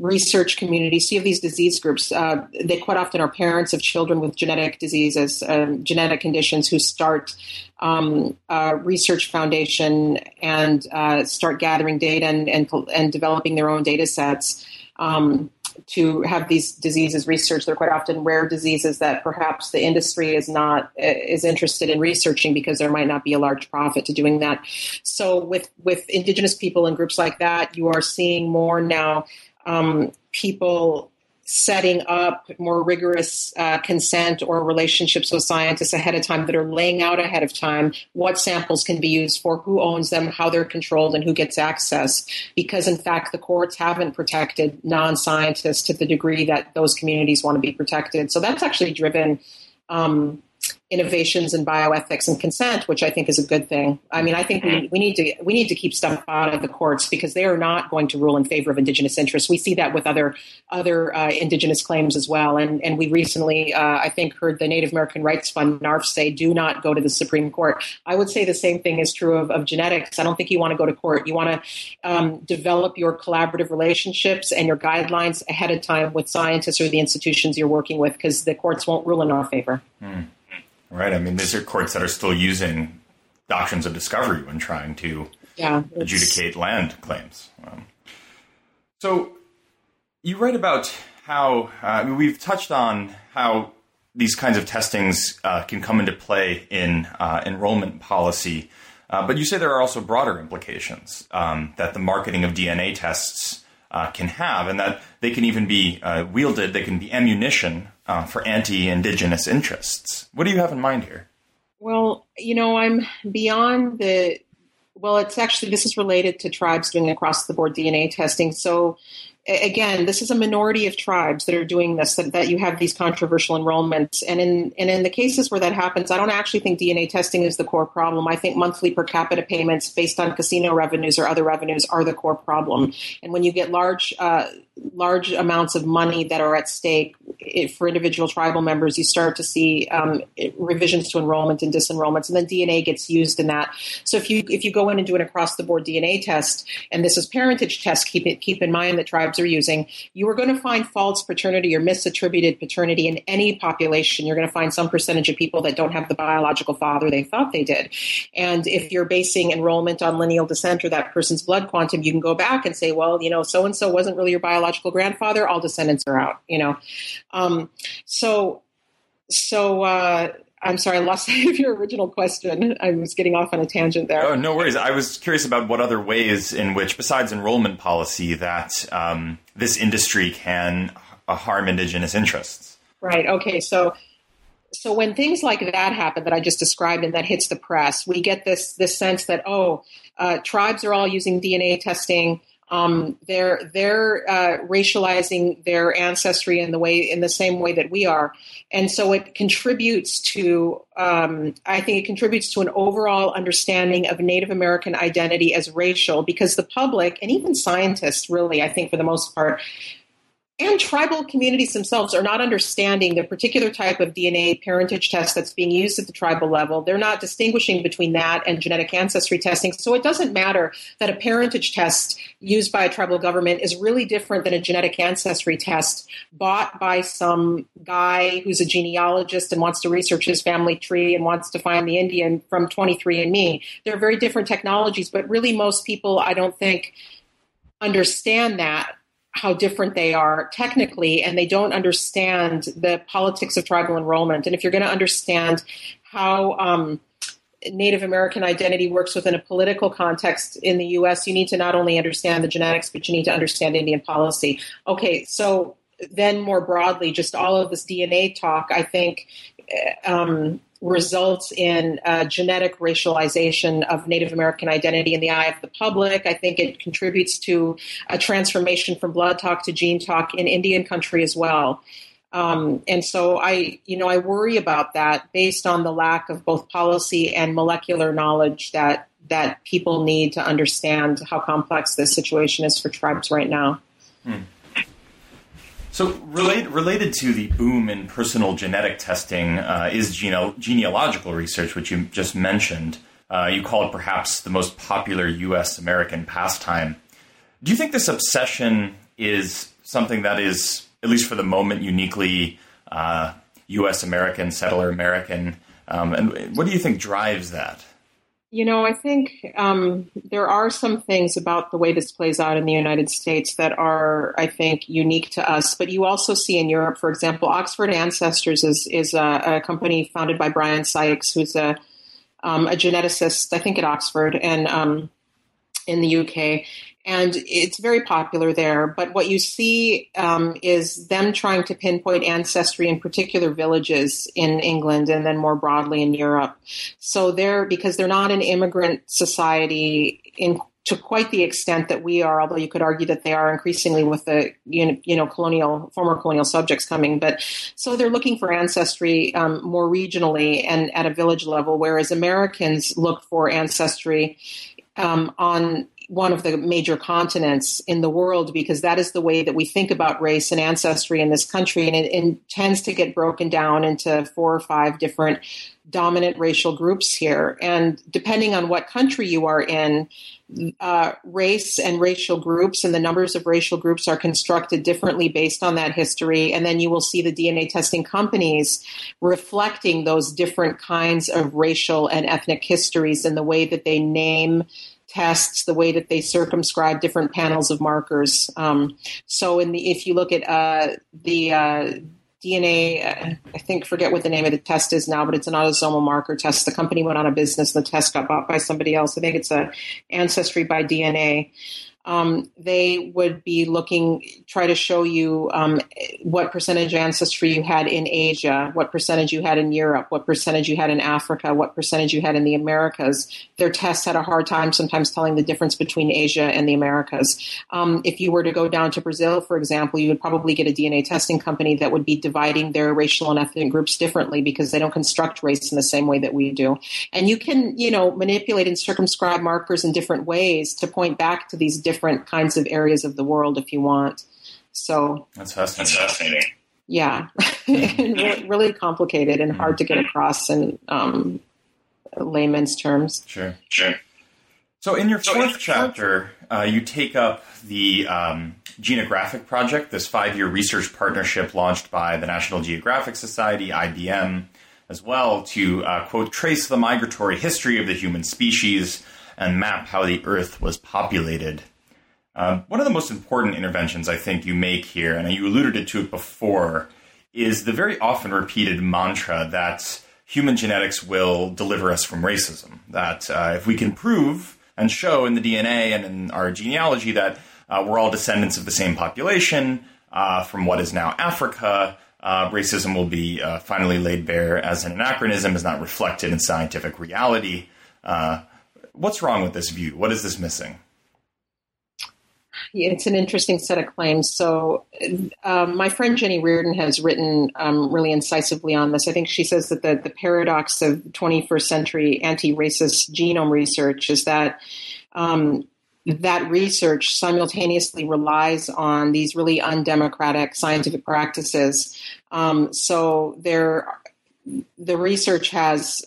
research communities. So you have these disease groups. They quite often are parents of children with genetic diseases, genetic conditions, who start a research foundation and start gathering data and developing their own data sets to have these diseases researched. They're quite often rare diseases that perhaps the industry is interested in researching, because there might not be a large profit to doing that. So with indigenous people and groups like that, you are seeing more now people setting up more rigorous consent or relationships with scientists ahead of time, that are laying out ahead of time what samples can be used for, who owns them, how they're controlled, and who gets access. Because, in fact, the courts haven't protected non-scientists to the degree that those communities want to be protected. So that's actually driven innovations in bioethics and consent, which I think is a good thing. I think we need to keep stuff out of the courts, because they are not going to rule in favor of indigenous interests. We see that with other indigenous claims as well. And we recently, I think, heard the Native American Rights Fund, NARF, say, do not go to the Supreme Court. I would say the same thing is true of genetics. I don't think you want to go to court. You want to develop your collaborative relationships and your guidelines ahead of time with scientists or the institutions you're working with, because the courts won't rule in our favor. Mm. Right. These are courts that are still using doctrines of discovery when trying to adjudicate land claims. So you write about how we've touched on how these kinds of testings can come into play in enrollment policy. But you say there are also broader implications that the marketing of DNA tests can have, and that they can even be wielded. They can be ammunition for anti-indigenous interests. What do you have in mind here? Well, I'm beyond the... Well, it's actually, this is related to tribes doing across the board DNA testing. So again, this is a minority of tribes that are doing this, that you have these controversial enrollments. And in the cases where that happens, I don't actually think DNA testing is the core problem. I think monthly per capita payments based on casino revenues or other revenues are the core problem. And when you get large amounts of money that are at stake for individual tribal members, you start to see revisions to enrollment and disenrollments, and then DNA gets used in that. So if you go in and do an across the board DNA test, and this is parentage test, keep in mind that tribes are using, you are going to find false paternity or misattributed paternity in any population. You're going to find some percentage of people that don't have the biological father they thought they did. And if you're basing enrollment on lineal descent or that person's blood quantum, you can go back and say, well, so-and-so wasn't really your biological grandfather, all descendants are out, I'm sorry, I lost your original question. I was getting off on a tangent there. Oh, no worries. I was curious about what other ways in which, besides enrollment policy, that this industry can harm indigenous interests. Right. Okay. So when things like that happen that I just described and that hits the press, we get this sense that, tribes are all using DNA testing. They're racializing their ancestry in the same way that we are. And so it contributes to, an overall understanding of Native American identity as racial, because the public and even scientists really, I think for the most part, and tribal communities themselves are not understanding the particular type of DNA parentage test that's being used at the tribal level. They're not distinguishing between that and genetic ancestry testing. So it doesn't matter that a parentage test used by a tribal government is really different than a genetic ancestry test bought by some guy who's a genealogist and wants to research his family tree and wants to find the Indian from 23andMe. They're very different technologies, but really most people, I don't think, understand that, how different they are technically, and they don't understand the politics of tribal enrollment. And if you're going to understand how Native American identity works within a political context in the U.S., you need to not only understand the genetics, but you need to understand Indian policy. Okay, so then more broadly, just all of this DNA talk, I think, results in genetic racialization of Native American identity in the eye of the public. I think it contributes to a transformation from blood talk to gene talk in Indian country as well. And so I worry about that based on the lack of both policy and molecular knowledge that people need to understand how complex this situation is for tribes right now. So related to the boom in personal genetic testing is genealogical research, which you just mentioned. You call it perhaps the most popular U.S. American pastime. Do you think this obsession is something that is, at least for the moment, uniquely U.S. American, settler American? And what do you think drives that? I think there are some things about the way this plays out in the United States that are, I think, unique to us. But you also see in Europe, for example, Oxford Ancestors is a company founded by Brian Sykes, who's a geneticist, I think, at Oxford and in the UK. And it's very popular there. But what you see is them trying to pinpoint ancestry in particular villages in England and then more broadly in Europe. So because they're not an immigrant society to quite the extent that we are, although you could argue that they are increasingly with the former colonial subjects coming. But so they're looking for ancestry more regionally and at a village level, whereas Americans look for ancestry on one of the major continents in the world, because that is the way that we think about race and ancestry in this country. And it tends to get broken down into 4 or 5 different dominant racial groups here. And depending on what country you are in, race and racial groups and the numbers of racial groups are constructed differently based on that history. And then you will see the DNA testing companies reflecting those different kinds of racial and ethnic histories in the way that they name tests, the way that they circumscribe different panels of markers. So if you look at the DNA, I think, forget what the name of the test is now, but it's an autosomal marker test. The company went out of business and the test got bought by somebody else. I think it's Ancestry by DNA. they would be try to show you what percentage ancestry you had in Asia, what percentage you had in Europe, what percentage you had in Africa, what percentage you had in the Americas. Their tests had a hard time sometimes telling the difference between Asia and the Americas. If you were to go down to Brazil, for example, you would probably get a DNA testing company that would be dividing their racial and ethnic groups differently because they don't construct race in the same way that we do. And you can, manipulate and circumscribe markers in different ways to point back to these different kinds of areas of the world if you want. So that's fascinating. Yeah. And really complicated and hard to get across in layman's terms. Sure. So in your fourth chapter, you take up the Genographic Project, this 5-year research partnership launched by the National Geographic Society, IBM, as well, to, quote, trace the migratory history of the human species and map how the Earth was populated. One of the most important interventions I think you make here, and you alluded to it before, is the very often repeated mantra that human genetics will deliver us from racism. That if we can prove and show in the DNA and in our genealogy that we're all descendants of the same population from what is now Africa, racism will be finally laid bare as an anachronism, is not reflected in scientific reality. What's wrong with this view? What is this missing? Yeah, it's an interesting set of claims. So my friend Jenny Reardon has written really incisively on this. I think she says that the paradox of 21st century anti-racist genome research is that that research simultaneously relies on these really undemocratic scientific practices. So the research has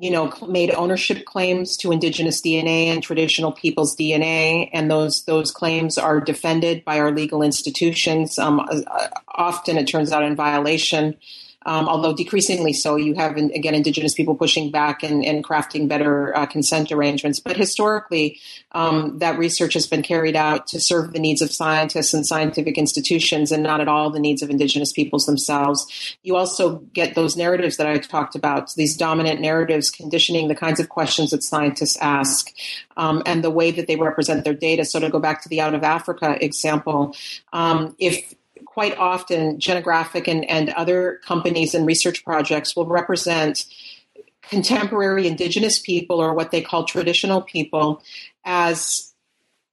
made ownership claims to indigenous DNA and traditional people's DNA. And those claims are defended by our legal institutions. Often it turns out in violation, although decreasingly so. You have, again, indigenous people pushing back and crafting better consent arrangements. But historically, that research has been carried out to serve the needs of scientists and scientific institutions and not at all the needs of indigenous peoples themselves. You also get those narratives that I talked about, these dominant narratives conditioning the kinds of questions that scientists ask and the way that they represent their data. So to go back to the out of Africa example, quite often, Genographic and other companies and research projects will represent contemporary indigenous people, or what they call traditional people, as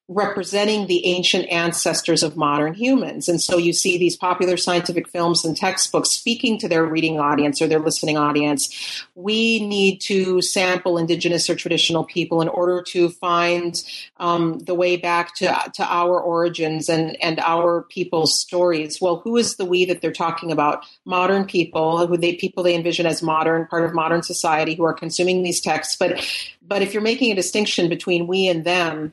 representing the ancient ancestors of modern humans. And so you see these popular scientific films and textbooks speaking to their reading audience or their listening audience. We need to sample indigenous or traditional people in order to find the way back to our origins and our people's stories. Well, who is the we that they're talking about? Modern people, people they envision as modern, part of modern society, who are consuming these texts. But if you're making a distinction between we and them,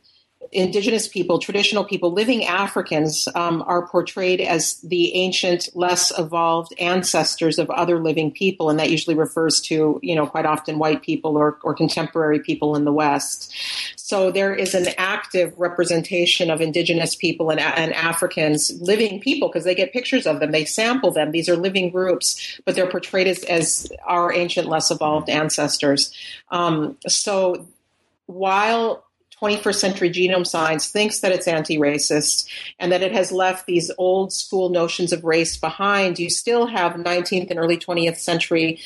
indigenous people, traditional people, living Africans are portrayed as the ancient, less evolved ancestors of other living people. And that usually refers to, quite often white people or contemporary people in the West. So there is an active representation of indigenous people and Africans, living people, because they get pictures of them. They sample them. These are living groups, but they're portrayed as our ancient, less evolved ancestors. So while 21st century genome science thinks that it's anti-racist and that it has left these old school notions of race behind, you still have 19th and early 20th century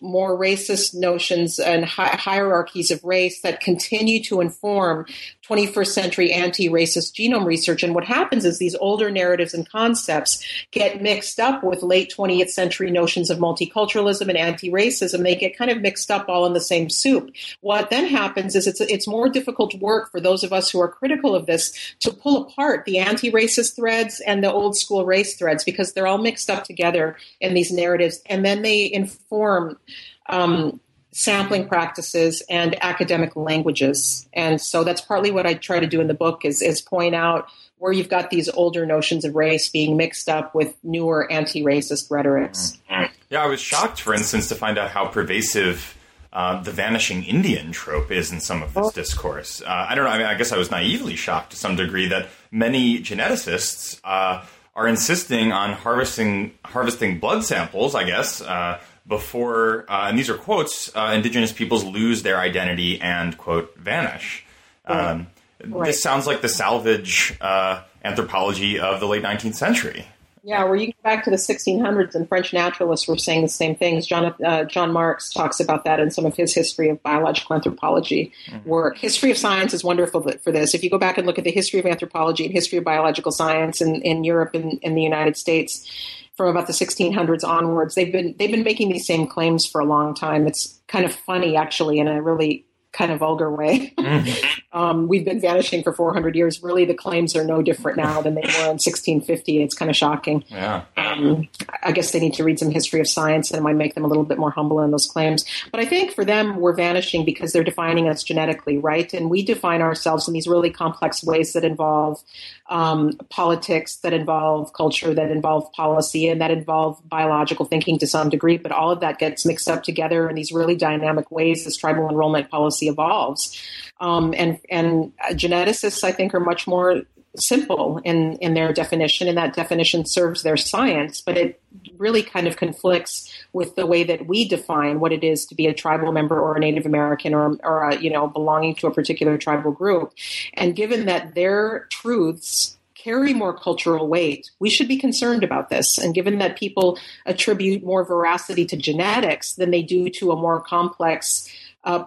more racist notions and hierarchies of race that continue to inform 21st century anti-racist genome research. And what happens is these older narratives and concepts get mixed up with late 20th century notions of multiculturalism and anti-racism. They get kind of mixed up all in the same soup. What then happens is it's more difficult work for those of us who are critical of this to pull apart the anti-racist threads and the old school race threads, because they're all mixed up together in these narratives. And then they inform sampling practices and academic languages. And so that's partly what I try to do in the book is point out where you've got these older notions of race being mixed up with newer anti-racist rhetorics. Yeah, I was shocked, for instance, to find out how pervasive the vanishing Indian trope is in some of this discourse. I don't know. I mean, I guess I was naively shocked to some degree that many geneticists are insisting on harvesting blood samples, I guess, before, and these are quotes, indigenous peoples lose their identity and, quote, vanish. Right. This sounds like the salvage anthropology of the late 19th century. Yeah, where you go back to the 1600s, and French naturalists were saying the same things. John Marx talks about that in some of his history of biological anthropology work. History of science is wonderful for this. If you go back and look at the history of anthropology and history of biological science in Europe and in the United States from about the 1600s onwards, they've been making these same claims for a long time. It's kind of funny, actually, in a really kind of vulgar way. We've been vanishing for 400 years. Really, the claims are no different now than they were in 1650. It's kind of shocking. Yeah. I guess they need to read some history of science, and it might make them a little bit more humble in those claims. But I think for them, we're vanishing because they're defining us genetically, right? And we define ourselves in these really complex ways that involve politics, that involve culture, that involve policy, and that involve biological thinking to some degree. But all of that gets mixed up together in these really dynamic ways as tribal enrollment policy evolves. And geneticists, I think, are much more simple in their definition, and that definition serves their science, but it really kind of conflicts with the way that we define what it is to be a tribal member or a Native American or belonging to a particular tribal group. And given that their truths carry more cultural weight, we should be concerned about this. And given that people attribute more veracity to genetics than they do to a more complex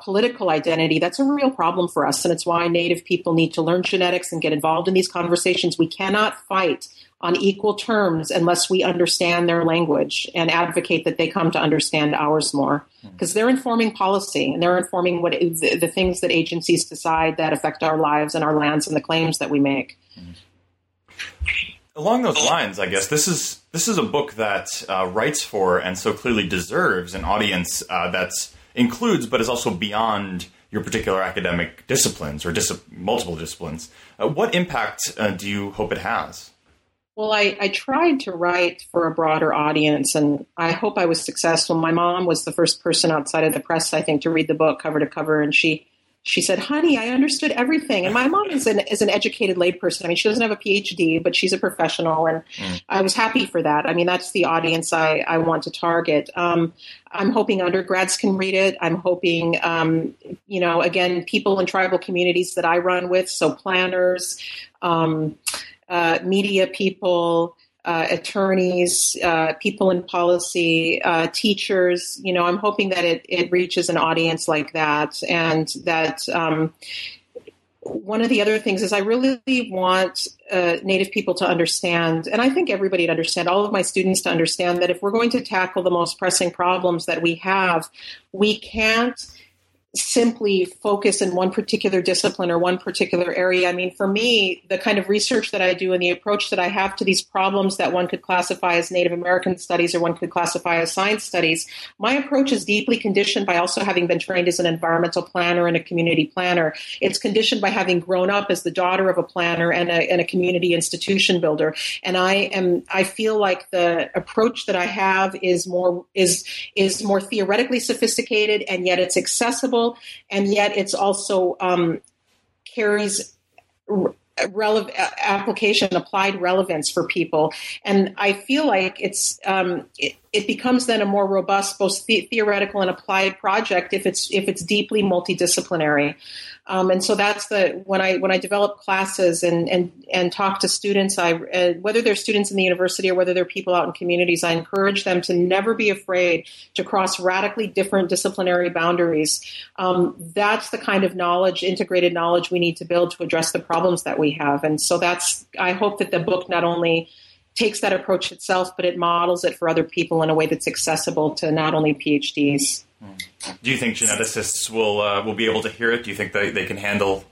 political identity, that's a real problem for us. And it's why Native people need to learn genetics and get involved in these conversations. We cannot fight on equal terms unless we understand their language and advocate that they come to understand ours more, because they're informing policy and they're informing what the things that agencies decide that affect our lives and our lands and the claims that we make. Along those lines, I guess this is a book that writes for and so clearly deserves an audience that's includes, but is also beyond your particular academic disciplines or multiple disciplines. What impact do you hope it has? Well, I tried to write for a broader audience, and I hope I was successful. My mom was the first person outside of the press, I think, to read the book cover to cover, and she said, "Honey, I understood everything." And my mom is an educated layperson. I mean, she doesn't have a PhD, but she's a professional, and I was happy for that. I mean, that's the audience I want to target. I'm hoping undergrads can read it. I'm hoping, again, people in tribal communities that I run with, so planners, media people, attorneys, people in policy, teachers. I'm hoping that it reaches an audience like that. And that one of the other things is I really want Native people to understand, and I think everybody to understand, all of my students to understand, that if we're going to tackle the most pressing problems that we have, we can't simply focus in one particular discipline or one particular area. I mean, for me, the kind of research that I do and the approach that I have to these problems that one could classify as Native American studies or one could classify as science studies, my approach is deeply conditioned by also having been trained as an environmental planner and a community planner. It's conditioned by having grown up as the daughter of a planner and a community institution builder. And I feel like the approach that I have is more theoretically sophisticated, and yet it's accessible. And yet it's also carries applied relevance for people. And I feel like it becomes then a more robust, both theoretical and applied project if it's deeply multidisciplinary. And so that's when I develop classes and talk to students, whether they're students in the university or whether they're people out in communities, I encourage them to never be afraid to cross radically different disciplinary boundaries. That's the kind of knowledge, integrated knowledge, we need to build to address the problems that we have. And so I hope that the book not only takes that approach itself, but it models it for other people in a way that's accessible to not only PhDs. Do you think geneticists will be able to hear it? Do you think they can handle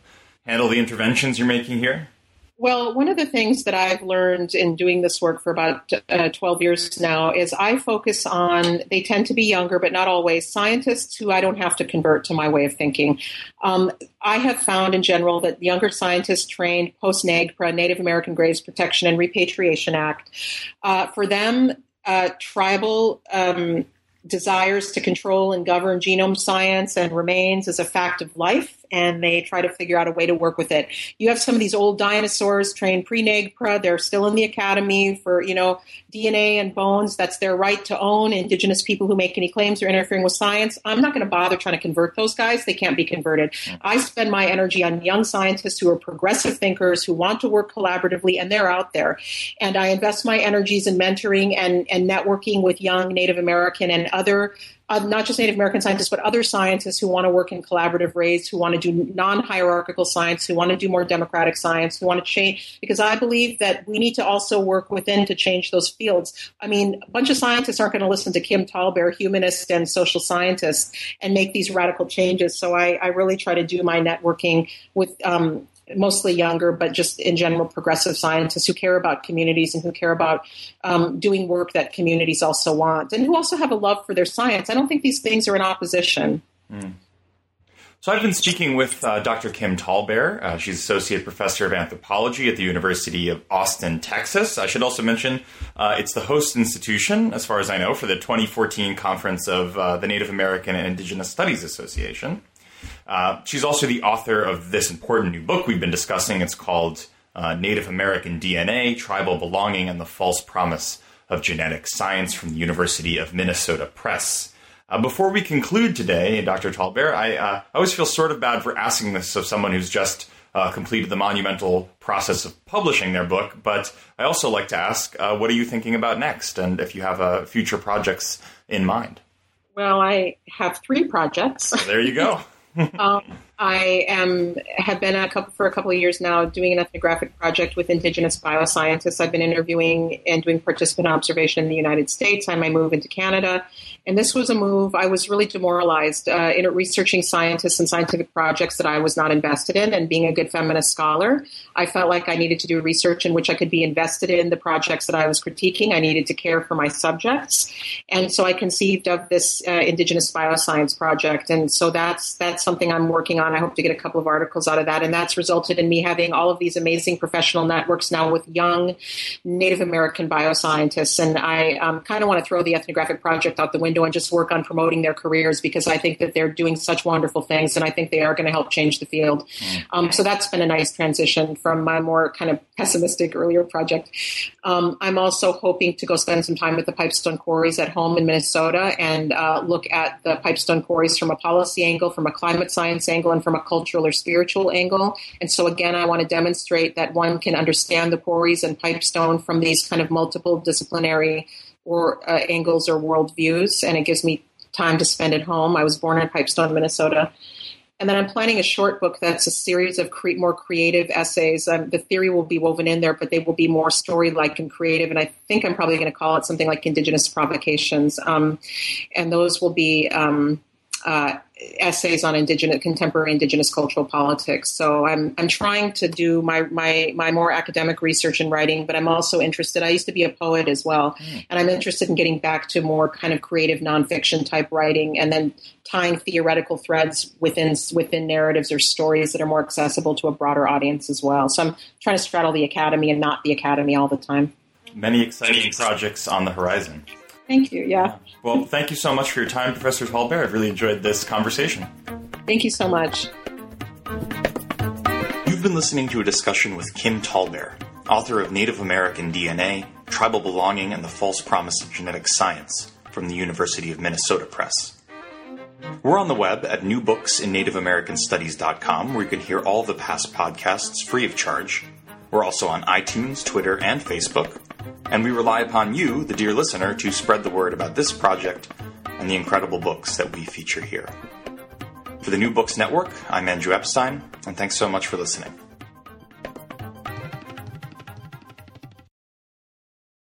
the interventions you're making here? Well, one of the things that I've learned in doing this work for about 12 years now is I focus on, they tend to be younger, but not always, scientists who I don't have to convert to my way of thinking. I have found in general that younger scientists trained post-NAGPRA, Native American Graves Protection and Repatriation Act, for them, tribal desires to control and govern genome science and remains as a fact of life, and they try to figure out a way to work with it. You have some of these old dinosaurs trained pre-NAGPRA. They're still in the academy for, DNA and bones. That's their right to own. Indigenous people who make any claims are interfering with science. I'm not going to bother trying to convert those guys. They can't be converted. I spend my energy on young scientists who are progressive thinkers who want to work collaboratively, and they're out there. And I invest my energies in mentoring and networking with young Native American and other not just Native American scientists, but other scientists who want to work in collaborative ways, who want to do non-hierarchical science, who want to do more democratic science, who want to change, because I believe that we need to also work within to change those fields. I mean, a bunch of scientists aren't going to listen to Kim Tallbear, humanists and social scientists, and make these radical changes. So I really try to do my networking with mostly younger, but just in general progressive scientists who care about communities and who care about doing work that communities also want and who also have a love for their science. I don't think these things are in opposition. Mm. So I've been speaking with Dr. Kim Tallbear. She's Associate Professor of Anthropology at the University of Austin, Texas. I should also mention it's the host institution, as far as I know, for the 2014 conference of the Native American and Indigenous Studies Association. She's also the author of this important new book we've been discussing. It's called Native American DNA, Tribal Belonging, and the False Promise of Genetic Science, from the University of Minnesota Press. Before we conclude today, Dr. Tallbear, I always feel sort of bad for asking this of someone who's just completed the monumental process of publishing their book, but I also like to ask, what are you thinking about next, and if you have future projects in mind? Well, I have 3 projects. There you go. I have been for a couple of years now doing an ethnographic project with indigenous bioscientists. I've been interviewing and doing participant observation in the United States. I might move into Canada. And this was a move. I was really demoralized in researching scientists and scientific projects that I was not invested in. And being a good feminist scholar, I felt like I needed to do research in which I could be invested in the projects that I was critiquing. I needed to care for my subjects. And so I conceived of this indigenous bioscience project. And so that's something I'm working on. I hope to get a couple of articles out of that. And that's resulted in me having all of these amazing professional networks now with young Native American bioscientists. And I kind of want to throw the ethnographic project out the window and just work on promoting their careers, because I think that they're doing such wonderful things, and I think they are going to help change the field. So that's been a nice transition from my more kind of pessimistic earlier project. I'm also hoping to go spend some time with the Pipestone Quarries at home in Minnesota and look at the Pipestone Quarries from a policy angle, from a climate science angle, and from a cultural or spiritual angle. And so again, I want to demonstrate that one can understand the quarries and Pipestone from these kind of multiple disciplinary or angles or worldviews, and it gives me time to spend at home. I was born in Pipestone, Minnesota. And then I'm planning a short book that's a series of more creative essays. The theory will be woven in there, but they will be more story-like and creative, and I think I'm probably going to call it something like Indigenous Provocations. And those will be essays on contemporary indigenous cultural politics. So I'm trying to do my more academic research and writing, but I'm also interested. I used to be a poet as well, and I'm interested in getting back to more kind of creative nonfiction type writing, and then tying theoretical threads within narratives or stories that are more accessible to a broader audience as well. So I'm trying to straddle the academy and not the academy all the time. Many exciting projects on the horizon. Thank you. Yeah. Well, thank you so much for your time, Professor Tallbear. I've really enjoyed this conversation. Thank you so much. You've been listening to a discussion with Kim Tallbear, author of Native American DNA, Tribal Belonging, and the False Promise of Genetic Science, from the University of Minnesota Press. We're on the web at newbooksinnativeamericanstudies.com, where you can hear all the past podcasts free of charge. We're also on iTunes, Twitter, and Facebook. And we rely upon you, the dear listener, to spread the word about this project and the incredible books that we feature here. For the New Books Network, I'm Andrew Epstein, and thanks so much for listening.